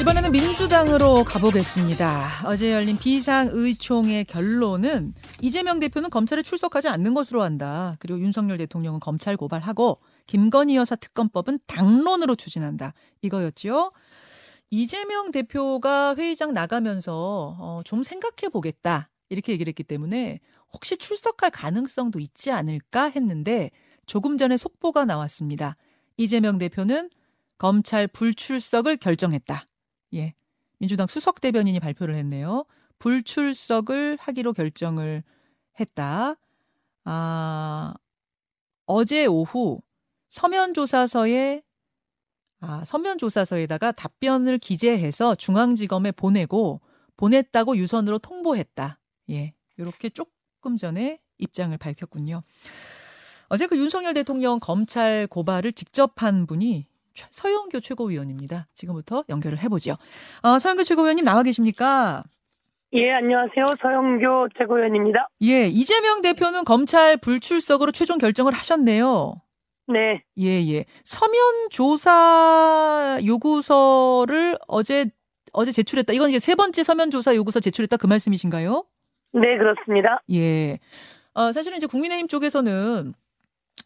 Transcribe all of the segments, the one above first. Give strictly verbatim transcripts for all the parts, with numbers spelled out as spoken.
이번에는 민주당으로 가보겠습니다. 어제 열린 비상의총의 결론은 이재명 대표는 검찰에 출석하지 않는 것으로 한다. 그리고 윤석열 대통령은 검찰 고발하고 김건희 여사 특검법은 당론으로 추진한다. 이거였지요. 이재명 대표가 회의장 나가면서 어, 좀 생각해보겠다. 이렇게 얘기를 했기 때문에 혹시 출석할 가능성도 있지 않을까 했는데 조금 전에 속보가 나왔습니다. 이재명 대표는 검찰 불출석을 결정했다. 예, 민주당 수석 대변인이 발표를 했네요. 불출석을 하기로 결정을 했다. 아, 어제 오후 서면조사서에 아, 서면조사서에다가 답변을 기재해서 중앙지검에 보내고 보냈다고 유선으로 통보했다. 예, 이렇게 조금 전에 입장을 밝혔군요. 어제 그 윤석열 대통령 검찰 고발을 직접 한 분이 서영교 최고위원입니다. 지금부터 연결을 해보죠. 어, 서영교 최고위원님 나와 계십니까? 예, 안녕하세요. 서영교 최고위원입니다. 예, 이재명 대표는 검찰 불출석으로 최종 결정을 하셨네요. 네. 예, 예. 서면 조사 요구서를 어제 어제 제출했다. 이건 이제 세 번째 서면 조사 요구서 제출했다 그 말씀이신가요? 네, 그렇습니다. 예. 어, 사실은 이제 국민의힘 쪽에서는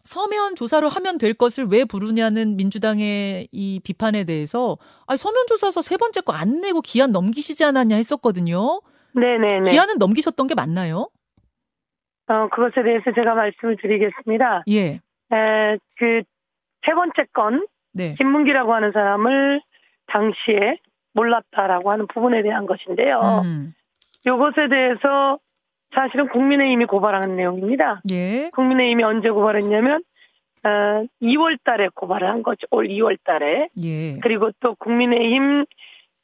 서면 조사로 하면 될 것을 왜 부르냐는 민주당의 이 비판에 대해서 아, 서면 조사서 세 번째 거 안 내고 기한 넘기시지 않았냐 했었거든요. 네네네. 기한은 넘기셨던 게 맞나요? 어, 그것에 대해서 제가 말씀을 드리겠습니다. 예. 에, 그 세 번째 건 네. 김문기라고 하는 사람을 당시에 몰랐다라고 하는 부분에 대한 것인데요. 음. 이것에 대해서 사실은 국민의힘이 고발한 내용입니다. 예. 국민의힘이 언제 고발했냐면 어, 이월 달에 고발을 한 거죠. 올 이월 달에. 예. 그리고 또 국민의힘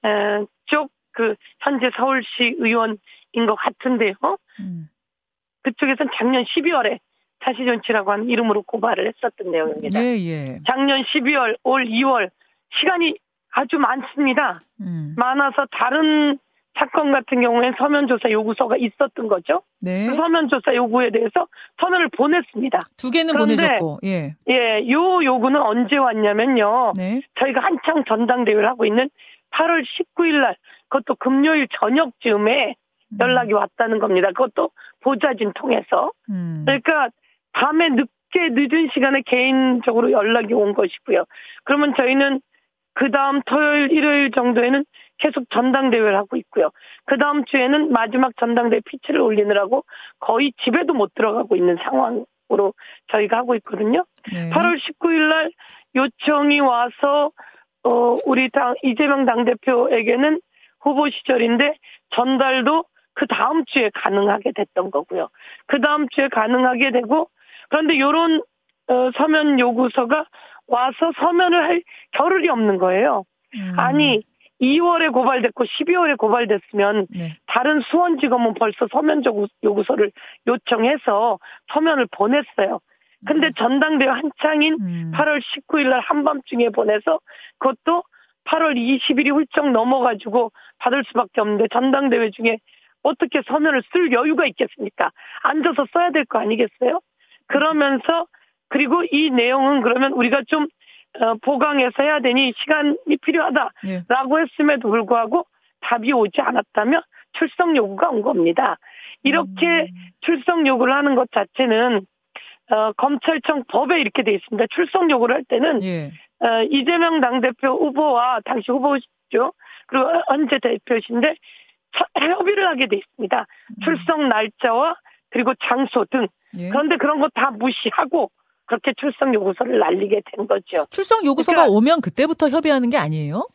어, 쪽 그 현재 서울시 의원인 것 같은데요. 음. 그쪽에서는 작년 십이월에 타시존치라고 하는 이름으로 고발을 했었던 내용입니다. 예, 예. 작년 십이월, 올 이월 시간이 아주 많습니다. 음. 많아서 다른 사건 같은 경우에 서면조사 요구서가 있었던 거죠. 네. 그 서면조사 요구에 대해서 서면을 보냈습니다. 두 개는 보내셨고. 예. 예, 요 요구는 언제 왔냐면요. 네. 저희가 한창 전당대회를 하고 있는 팔월 십구일 날, 그것도 금요일 저녁쯤에 음. 연락이 왔다는 겁니다. 그것도 보좌진 통해서. 음. 그러니까 밤에 늦게 늦은 시간에 개인적으로 연락이 온 것이고요. 그러면 저희는 그 다음 토요일, 일요일 정도에는 계속 전당대회를 하고 있고요. 그 다음 주에는 마지막 전당대회 피치를 올리느라고 거의 집에도 못 들어가고 있는 상황으로 저희가 하고 있거든요. 네. 팔월 십구일 날 요청이 와서 어, 우리 당 이재명 당대표에게는 후보 시절인데 전달도 그 다음 주에 가능하게 됐던 거고요. 그 다음 주에 가능하게 되고 그런데 이런 어, 서면 요구서가 와서 서면을 할 겨를이 없는 거예요. 음. 아니 이월에 고발됐고 십이월에 고발됐으면 네. 다른 수원지검은 벌써 서면 요구서를 요청해서 서면을 보냈어요. 근데 음. 전당대회 한창인 음. 팔월 십구일 날 한밤중에 보내서 그것도 팔월 이십일이 훌쩍 넘어가지고 받을 수밖에 없는데 전당대회 중에 어떻게 서면을 쓸 여유가 있겠습니까? 앉아서 써야 될 거 아니겠어요? 그러면서 그리고 이 내용은 그러면 우리가 좀 어, 보강해서 해야 되니 시간이 필요하다라고 예. 했음에도 불구하고 답이 오지 않았다면 출석 요구가 온 겁니다. 이렇게 음. 출석 요구를 하는 것 자체는 어, 검찰청 법에 이렇게 돼 있습니다. 출석 요구를 할 때는 예. 어, 이재명 당대표 후보와 당시 후보시죠. 그리고 현재 대표신데 협의를 하게 돼 있습니다. 출석 날짜와 그리고 장소 등 예. 그런데 그런 거 다 무시하고 그렇게 출석 요구서를 날리게 된 거죠. 출석 요구서가 그러니까 오면 그때부터 협의하는 게 아니에요?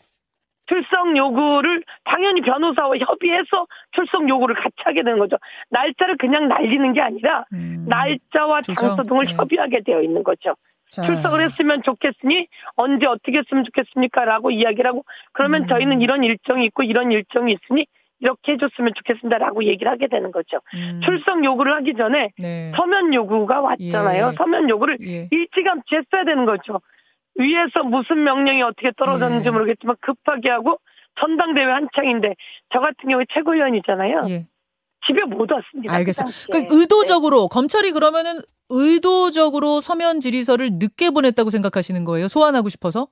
출석 요구를 당연히 변호사와 협의해서 출석 요구를 같이 하게 되는 거죠. 날짜를 그냥 날리는 게 아니라 음, 날짜와 조정, 장소 등을 네. 협의하게 되어 있는 거죠. 자. 출석을 했으면 좋겠으니 언제 어떻게 했으면 좋겠습니까? 라고 이야기를 하고 그러면 음. 저희는 이런 일정이 있고 이런 일정이 있으니 이렇게 해줬으면 좋겠습니다라고 얘기를 하게 되는 거죠. 음. 출석 요구를 하기 전에 네. 서면 요구가 왔잖아요. 예. 서면 요구를 예. 일찌감치 했어야 되는 거죠. 위에서 무슨 명령이 어떻게 떨어졌는지 예. 모르겠지만 급하게 하고 전당대회 한창인데 저 같은 경우에 최고위원이잖아요. 예. 집에 못 왔습니다. 알겠어요. 그 그러니까 의도적으로 네. 검찰이 그러면은 의도적으로 서면 질의서를 늦게 보냈다고 생각하시는 거예요? 소환하고 싶어서?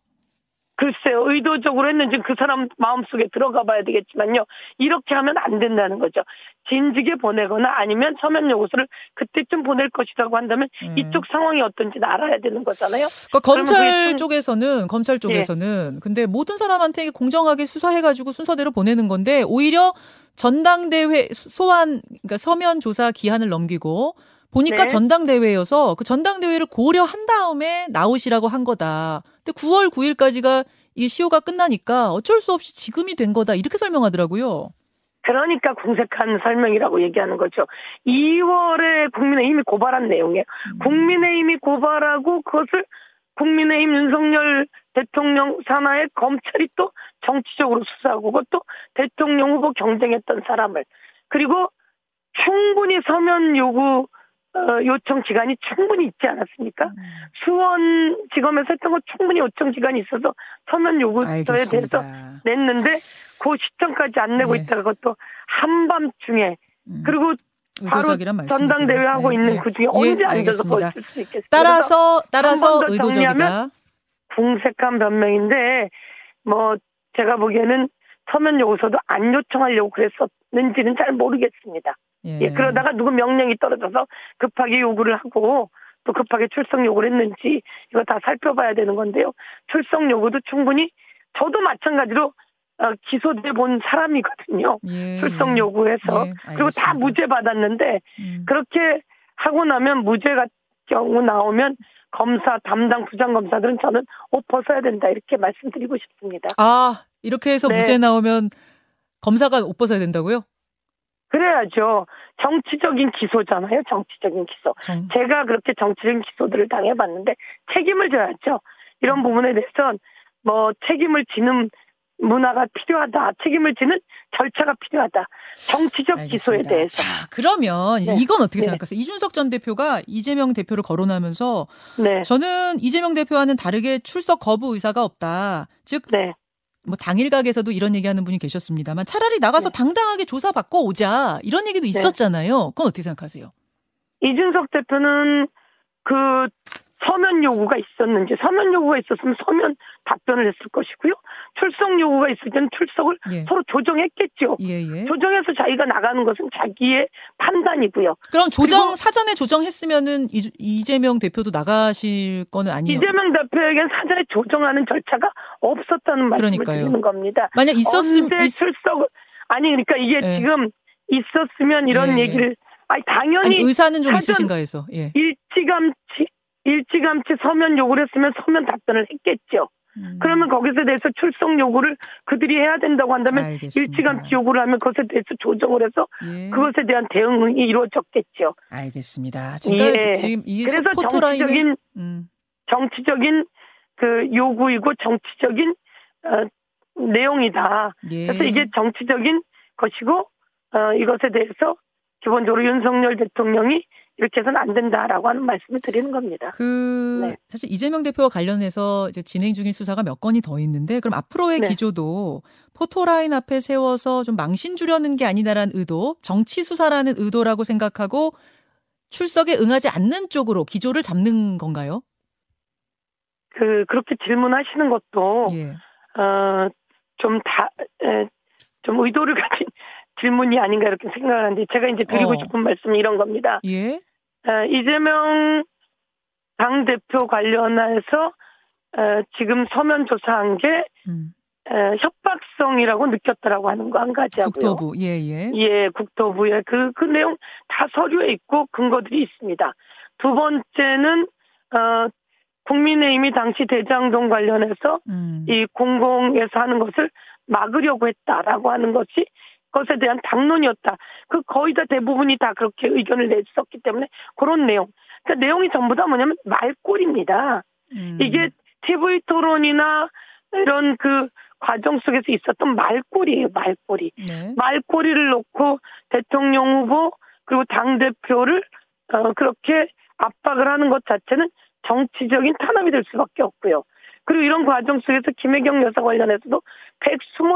글쎄요. 의도적으로 했는지 그 사람 마음속에 들어가 봐야 되겠지만요. 이렇게 하면 안 된다는 거죠. 진즉에 보내거나 아니면 서면 요구서를 그때쯤 보낼 것이라고 한다면 음. 이쪽 상황이 어떤지는 알아야 되는 거잖아요. 그러니까 검찰 좀... 쪽에서는 검찰 쪽에서는 예. 근데 모든 사람한테 공정하게 수사해가지고 순서대로 보내는 건데 오히려 전당대회 소환 그러니까 서면 조사 기한을 넘기고 보니까 네. 전당대회여서 그 전당대회를 고려한 다음에 나오시라고 한 거다. 근데 구월 구일까지가 이 시효가 끝나니까 어쩔 수 없이 지금이 된 거다. 이렇게 설명하더라고요. 그러니까 궁색한 설명이라고 얘기하는 거죠. 이월에 국민의힘이 고발한 내용이에요. 음. 국민의힘이 고발하고 그것을 국민의힘 윤석열 대통령 산하의 검찰이 또 정치적으로 수사하고 그것도 대통령 후보 경쟁했던 사람을 그리고 충분히 서면 요구 어, 요청 기간이 충분히 있지 않았습니까? 음. 수원지검에서 했던 거 충분히 요청 기간이 있어서 서면 요구서에 대해서 냈는데 그 시점까지 안 내고 네. 있다가 그것도 한밤중에 음. 그리고 바로 전당대회 하고 네. 있는 네. 그중에 예. 언제 앉아서 버틸 수 있겠어요? 따라서 따라서 의도적이다. 궁색한 변명인데 뭐 제가 보기에는 서면 요구서도 안 요청하려고 그랬었는지는 잘 모르겠습니다. 예. 예, 그러다가 누구 명령이 떨어져서 급하게 요구를 하고 또 급하게 출석 요구를 했는지 이거 다 살펴봐야 되는 건데요. 출석 요구도 충분히 저도 마찬가지로 기소돼 본 사람이거든요. 예. 출석 요구해서. 예, 그리고 다 무죄 받았는데 음. 그렇게 하고 나면 무죄가 경우 나오면 검사 담당 부장검사들은 저는 옷 벗어야 된다 이렇게 말씀드리고 싶습니다. 아 이렇게 해서 네. 무죄 나오면 검사가 옷 벗어야 된다고요? 그래야죠. 정치적인 기소잖아요. 정치적인 기소. 정... 제가 그렇게 정치적인 기소들을 당해봤는데 책임을 져야죠. 이런 부분에 대해서는 뭐 책임을 지는 문화가 필요하다. 책임을 지는 절차가 필요하다. 정치적 알겠습니다. 기소에 대해서. 자, 그러면 네. 이건 어떻게 네. 생각하세요? 이준석 전 대표가 이재명 대표를 거론하면서 네. 저는 이재명 대표와는 다르게 출석 거부 의사가 없다. 즉 네. 뭐 당일각에서도 이런 얘기하는 분이 계셨습니다만 차라리 나가서 네. 당당하게 조사받고 오자 이런 얘기도 있었잖아요. 네. 그건 어떻게 생각하세요? 이준석 대표는 그 서면 요구가 있었는지 서면 요구가 있었으면 서면 답변을 했을 것이고요. 출석 요구가 있을 때는 출석을 예. 서로 조정했겠죠. 예예. 조정해서 자기가 나가는 것은 자기의 판단이고요. 그럼 조정 사전에 조정했으면은 이재명 대표도 나가실 거는 아니에요. 이재명 대표에겐 사전에 조정하는 절차가 없었다는 말씀을 그러니까요. 드리는 겁니다. 만약 있었으면 언제 출석 아니 그러니까 이게 예. 지금 있었으면 이런 예. 얘기를 아니 당연히 아니, 의사는 좀 있으신가 해서 예. 일찌감치 일찌감치 서면 요구를 했으면 서면 답변을 했겠죠. 음. 그러면 거기서 대해서 출석 요구를 그들이 해야 된다고 한다면 알겠습니다. 일찌감치 요구를 하면 그것에 대해서 조정을 해서 예. 그것에 대한 대응이 이루어졌겠죠. 알겠습니다. 지금까지 예. 지금 이 그래서 포토라인은... 정치적인 음. 정치적인 그 요구이고 정치적인 어, 내용이다. 예. 그래서 이게 정치적인 것이고 어, 이것에 대해서 기본적으로 윤석열 대통령이 이렇게 해서는 안 된다라고 하는 말씀을 드리는 겁니다. 그 네. 사실 이재명 대표와 관련해서 이제 진행 중인 수사가 몇 건이 더 있는데 그럼 앞으로의 네. 기조도 포토라인 앞에 세워서 좀 망신 주려는 게 아니다라는 의도, 정치 수사라는 의도라고 생각하고 출석에 응하지 않는 쪽으로 기조를 잡는 건가요? 그 그렇게 질문하시는 것도 예. 어, 좀 다 좀 의도를 가진 질문이 아닌가 이렇게 생각하는데 제가 이제 드리고 어. 싶은 말씀이 이런 겁니다. 예? 어, 이재명 당대표 관련해서 어, 지금 서면 조사한 게 음. 어, 협박성이라고 느꼈다라고 하는 거 한 가지하고요. 국토부, 예예. 예. 예, 국토부의 그, 그 내용 다 서류에 있고 근거들이 있습니다. 두 번째는 어, 국민의힘이 당시 대장동 관련해서 음. 이 공공에서 하는 것을 막으려고 했다라고 하는 것이 것에 대한 당론이었다. 그 거의 다 대부분이 다 그렇게 의견을 냈었기 때문에 그런 내용. 그러니까 내용이 전부 다 뭐냐면 말꼬리입니다. 음. 이게 티비 토론이나 이런 그 과정 속에서 있었던 말꼬리예요. 말꼬리. 네. 말꼬리를 놓고 대통령 후보 그리고 당대표를 어, 그렇게 압박을 하는 것 자체는 정치적인 탄압이 될 수밖에 없고요. 그리고 이런 과정 속에서 김혜경 여사 관련해서도 백이십구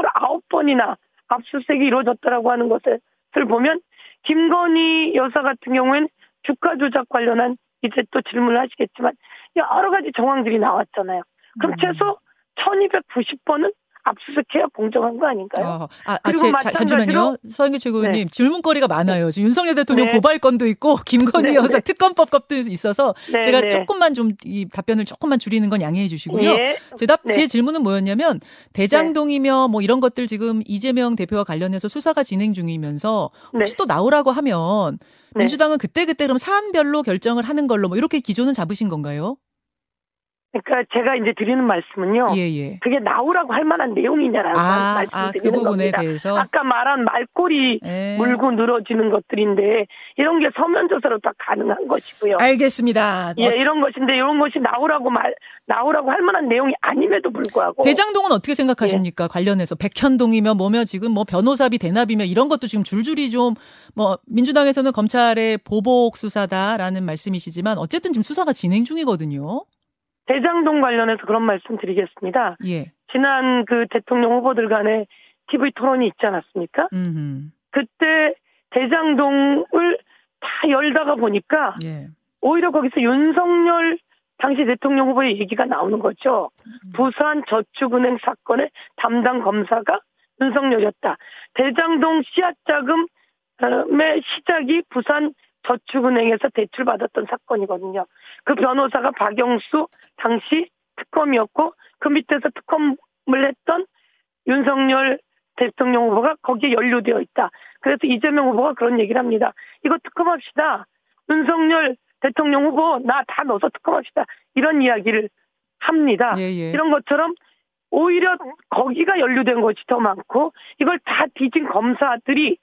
번이나 압수수색이 이루어졌다라고 하는 것을 보면 김건희 여사 같은 경우에는 주가 조작 관련한 이제 또 질문을 하시겠지만 여러 가지 정황들이 나왔잖아요. 그럼 음. 최소 천이백구십 번은 압수수색해야 공정한 거 아닌가요? 어, 아, 아 제, 자, 잠시만요. 서영교 최고위원님, 네. 질문거리가 많아요. 지금 윤석열 대통령 네. 고발건도 있고 김건희 네, 여사 네. 특검법 것도 있어서 네, 제가 네. 조금만 좀 이 답변을 조금만 줄이는 건 양해해 주시고요. 네. 제, 답, 네. 제 질문은 뭐였냐면 대장동이며 뭐 이런 것들 지금 이재명 대표와 관련해서 수사가 진행 중이면서 혹시 네. 또 나오라고 하면 네. 민주당은 그때그때 그럼 사안별로 결정을 하는 걸로 뭐 이렇게 기조는 잡으신 건가요? 그러니까 제가 이제 드리는 말씀은요. 예, 예. 그게 나오라고 할 만한 내용이냐라는 아, 말씀드리는 아, 그 부분에 겁니다. 대해서. 아까 말한 말꼬리 예. 물고 늘어지는 것들인데 이런 게 서면 조사로 다 가능한 것이고요. 알겠습니다. 예, 이런 것인데 이런 것이 나오라고 말 나오라고 할 만한 내용이 아님에도 불구하고. 대장동은 어떻게 생각하십니까? 예. 관련해서 백현동이며 뭐며 지금 뭐 변호사비 대납이며 이런 것도 지금 줄줄이 좀 뭐 민주당에서는 검찰의 보복 수사다라는 말씀이시지만 어쨌든 지금 수사가 진행 중이거든요. 대장동 관련해서 그런 말씀 드리겠습니다. 예. 지난 그 대통령 후보들 간의 티비 토론이 있지 않았습니까? 음흠. 그때 대장동을 다 열다가 보니까 예. 오히려 거기서 윤석열 당시 대통령 후보의 얘기가 나오는 거죠. 음. 부산저축은행 사건의 담당 검사가 윤석열이었다. 대장동 씨앗자금의 시작이 부산 저축은행에서 대출받았던 사건이거든요. 그 변호사가 박영수 당시 특검이었고 그 밑에서 특검을 했던 윤석열 대통령 후보가 거기에 연루되어 있다. 그래서 이재명 후보가 그런 얘기를 합니다. 이거 특검합시다. 윤석열 대통령 후보 나 다 넣어서 특검합시다. 이런 이야기를 합니다. 예, 예. 이런 것처럼 오히려 거기가 연루된 것이 더 많고 이걸 다 뒤진 검사들이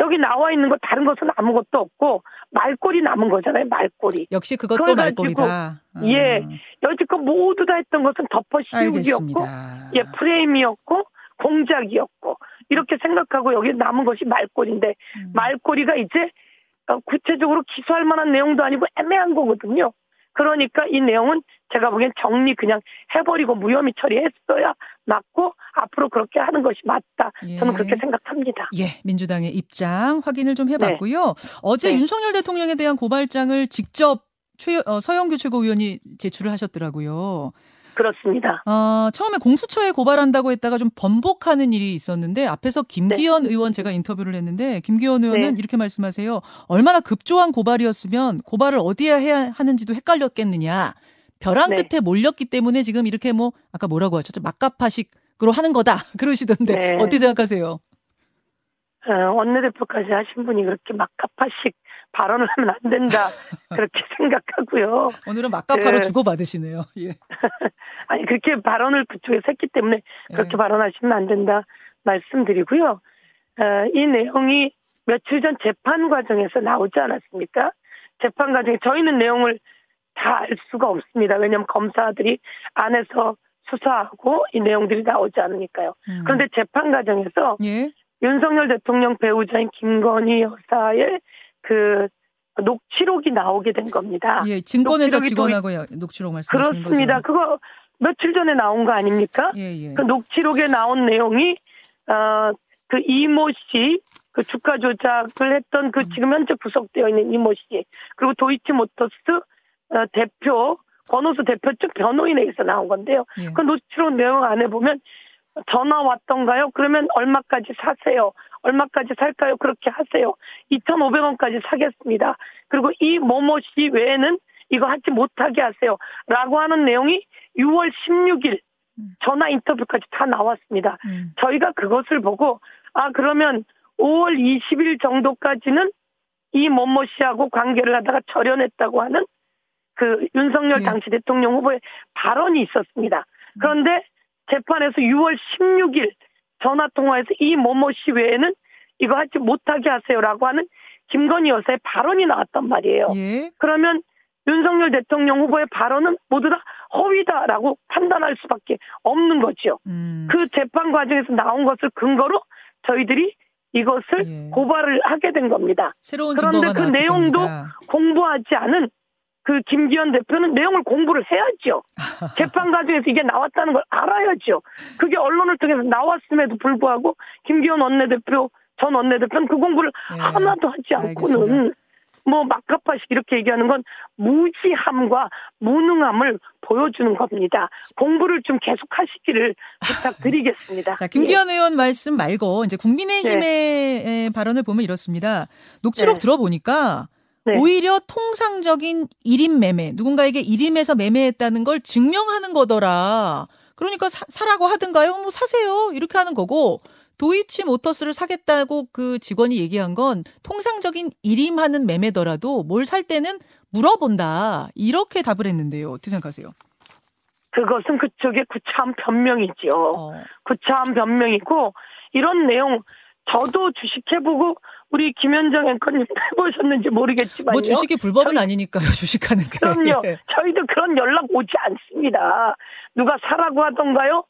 여기 나와 있는 거 다른 것은 아무것도 없고 말꼬리 남은 거잖아요. 말꼬리. 역시 그것도 말꼬리다. 음. 예. 여지껏 모두 다 했던 것은 덮어 씌우기였고 예, 프레임이었고 공작이었고 이렇게 생각하고 여기 남은 것이 말꼬리인데 음. 말꼬리가 이제 구체적으로 기소할 만한 내용도 아니고 애매한 거거든요. 그러니까 이 내용은 제가 보기엔 정리 그냥 해버리고 무혐의 처리했어야 맞고 앞으로 그렇게 하는 것이 맞다. 예. 저는 그렇게 생각합니다. 예, 민주당의 입장 확인을 좀 해봤고요. 네. 어제 네. 윤석열 대통령에 대한 고발장을 직접 최, 어, 서영교 최고위원이 제출을 하셨더라고요. 그렇습니다. 어, 처음에 공수처에 고발한다고 했다가 좀 번복하는 일이 있었는데 앞에서 김기현 네. 의원 제가 인터뷰를 했는데 김기현 의원은 네. 이렇게 말씀하세요. 얼마나 급조한 고발이었으면 고발을 어디에 해야 하는지도 헷갈렸겠느냐. 벼랑 네. 끝에 몰렸기 때문에 지금 이렇게 뭐 아까 뭐라고 하셨죠? 막가파식으로 하는 거다 그러시던데 네. 어떻게 생각하세요? 어, 원내대표까지 하신 분이 그렇게 막가파식 발언을 하면 안 된다 그렇게 생각하고요. 오늘은 막가파로 네. 주고받으시네요. 예. 아니 그렇게 발언을 그쪽에서 했기 때문에 그렇게 네. 발언하시면 안 된다 말씀드리고요. 어, 이 내용이 며칠 전 재판 과정에서 나오지 않았습니까? 재판 과정에 저희는 내용을 다 알 수가 없습니다. 왜냐하면 검사들이 안에서 수사하고 이 내용들이 나오지 않으니까요. 음. 그런데 재판 과정에서 예? 윤석열 대통령 배우자인 김건희 여사의 그 녹취록이 나오게 된 겁니다. 예, 증권회사 직원하고 도이... 녹취록 말씀하시는 거죠? 그렇습니다. 그거 며칠 전에 나온 거 아닙니까? 예, 예. 그 녹취록에 나온 내용이 어, 그 이모 씨 그 주가 조작을 했던 그 지금 현재 구속되어 있는 이모 씨 그리고 도이치모터스 어, 대표 권호수 대표 측 변호인에게서 나온 건데요. 예. 그 녹취록 내용 안에 보면 전화 왔던가요? 그러면 얼마까지 사세요? 얼마까지 살까요? 그렇게 하세요. 이천오백 원까지 사겠습니다. 그리고 이 모모 씨 외에는 이거 하지 못하게 하세요. 라고 하는 내용이 유월 십육일 전화 인터뷰까지 다 나왔습니다. 음. 저희가 그것을 보고 아 그러면 오월 이십일 정도까지는 이 모모 씨하고 관계를 하다가 절연했다고 하는 그 윤석열 당시 네. 대통령 후보의 발언이 있었습니다. 그런데 재판에서 유월 십육일 전화통화에서 이 모모 씨 외에는 이거 하지 못하게 하세요라고 하는 김건희 여사의 발언이 나왔단 말이에요. 예. 그러면 윤석열 대통령 후보의 발언은 모두 다 허위다라고 판단할 수밖에 없는 거죠. 음. 그 재판 과정에서 나온 것을 근거로 저희들이 이것을 예. 고발을 하게 된 겁니다. 새로운 그런데 그 내용도 겁니다. 공부하지 않은 그 김기현 대표는 내용을 공부를 해야죠. 재판 과정에서 이게 나왔다는 걸 알아야죠. 그게 언론을 통해서 나왔음에도 불구하고 김기현 원내대표 전 원내대표는 그 공부를 네, 하나도 하지 않고는 알겠습니다. 뭐 막가파식 이렇게 얘기하는 건 무지함과 무능함을 보여주는 겁니다. 공부를 좀 계속하시기를 부탁드리겠습니다. 자, 김기현 예. 의원 말씀 말고 이제 국민의힘의 네. 발언을 보면 이렇습니다. 녹취록 네. 들어보니까 네. 오히려 통상적인 일 인 매매, 누군가에게 일 인에서 매매했다는 걸 증명하는 거더라. 그러니까 사, 사라고 하든가요? 뭐 사세요. 이렇게 하는 거고. 도이치모터스를 사겠다고 그 직원이 얘기한 건 통상적인 일임하는 매매더라도 뭘 살 때는 물어본다. 이렇게 답을 했는데요. 어떻게 생각하세요? 그것은 그쪽의 구차한 변명이죠. 어. 구차한 변명이고 이런 내용 저도 주식해보고 우리 김현정 앵커님 해보셨는지 모르겠지만요. 뭐 주식이 불법은 저희, 아니니까요. 주식하는 게. 그럼요. 예. 저희도 그런 연락 오지 않습니다. 누가 사라고 하던가요?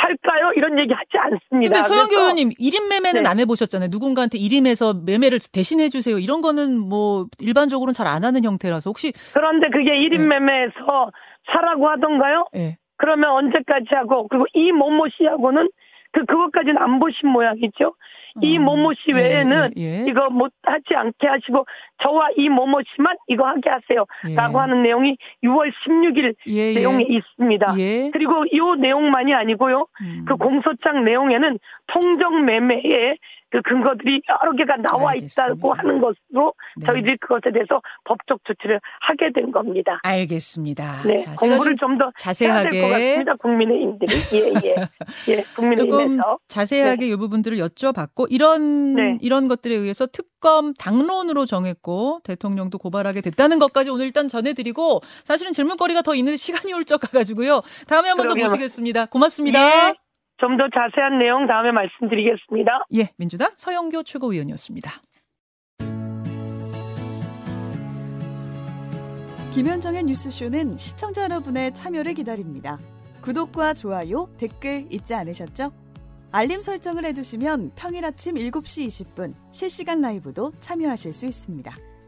살까요? 이런 얘기 하지 않습니다. 근데 서영교 의원님, 일 인 매매는 네. 안 해보셨잖아요. 누군가한테 일 인에서 매매를 대신해주세요. 이런 거는 뭐 일반적으로는 잘 안 하는 형태라서 혹시. 그런데 그게 일 인 네. 매매에서 사라고 하던가요? 네. 그러면 언제까지 하고, 그리고 이 모모 씨하고는 그, 그것까지는 안 보신 모양이죠. 음, 이 모모 씨 외에는 예, 예. 이거 못 하지 않게 하시고 저와 이 모모 씨만 이거 하게 하세요. 예. 라고 하는 내용이 유월 십육일 예, 내용에 예. 있습니다. 예. 그리고 이 내용만이 아니고요. 음. 그 공소장 내용에는 통정 매매에 그 근거들이 여러 개가 나와 알겠습니다. 있다고 하는 것으로 네. 저희들이 그것에 대해서 법적 조치를 하게 된 겁니다. 알겠습니다. 네, 자, 공부를 좀 더 자세하게 해야 될 것 같습니다. 국민의힘들이 예, 예, 예, 국민의힘에서 조금 자세하게 네. 이 부분들을 여쭤봤고 이런 네. 이런 것들에 의해서 특검 당론으로 정했고 대통령도 고발하게 됐다는 것까지 오늘 일단 전해드리고 사실은 질문거리가 더 있는 시간이 훌쩍 가가지고요. 다음에 한 번 더 모시겠습니다. 고맙습니다. 예. 좀 더 자세한 내용 다음에 말씀드리겠습니다. 예, 민주당 서영교 최고위원이었습니다. 김현정의 뉴스쇼는 시청자 여러분의 참여를 기다립니다. 구독과 좋아요, 댓글 잊지 않으셨죠? 알림 설정을 해두시면 평일 아침 일곱 시 이십 분 실시간 라이브도 참여하실 수 있습니다.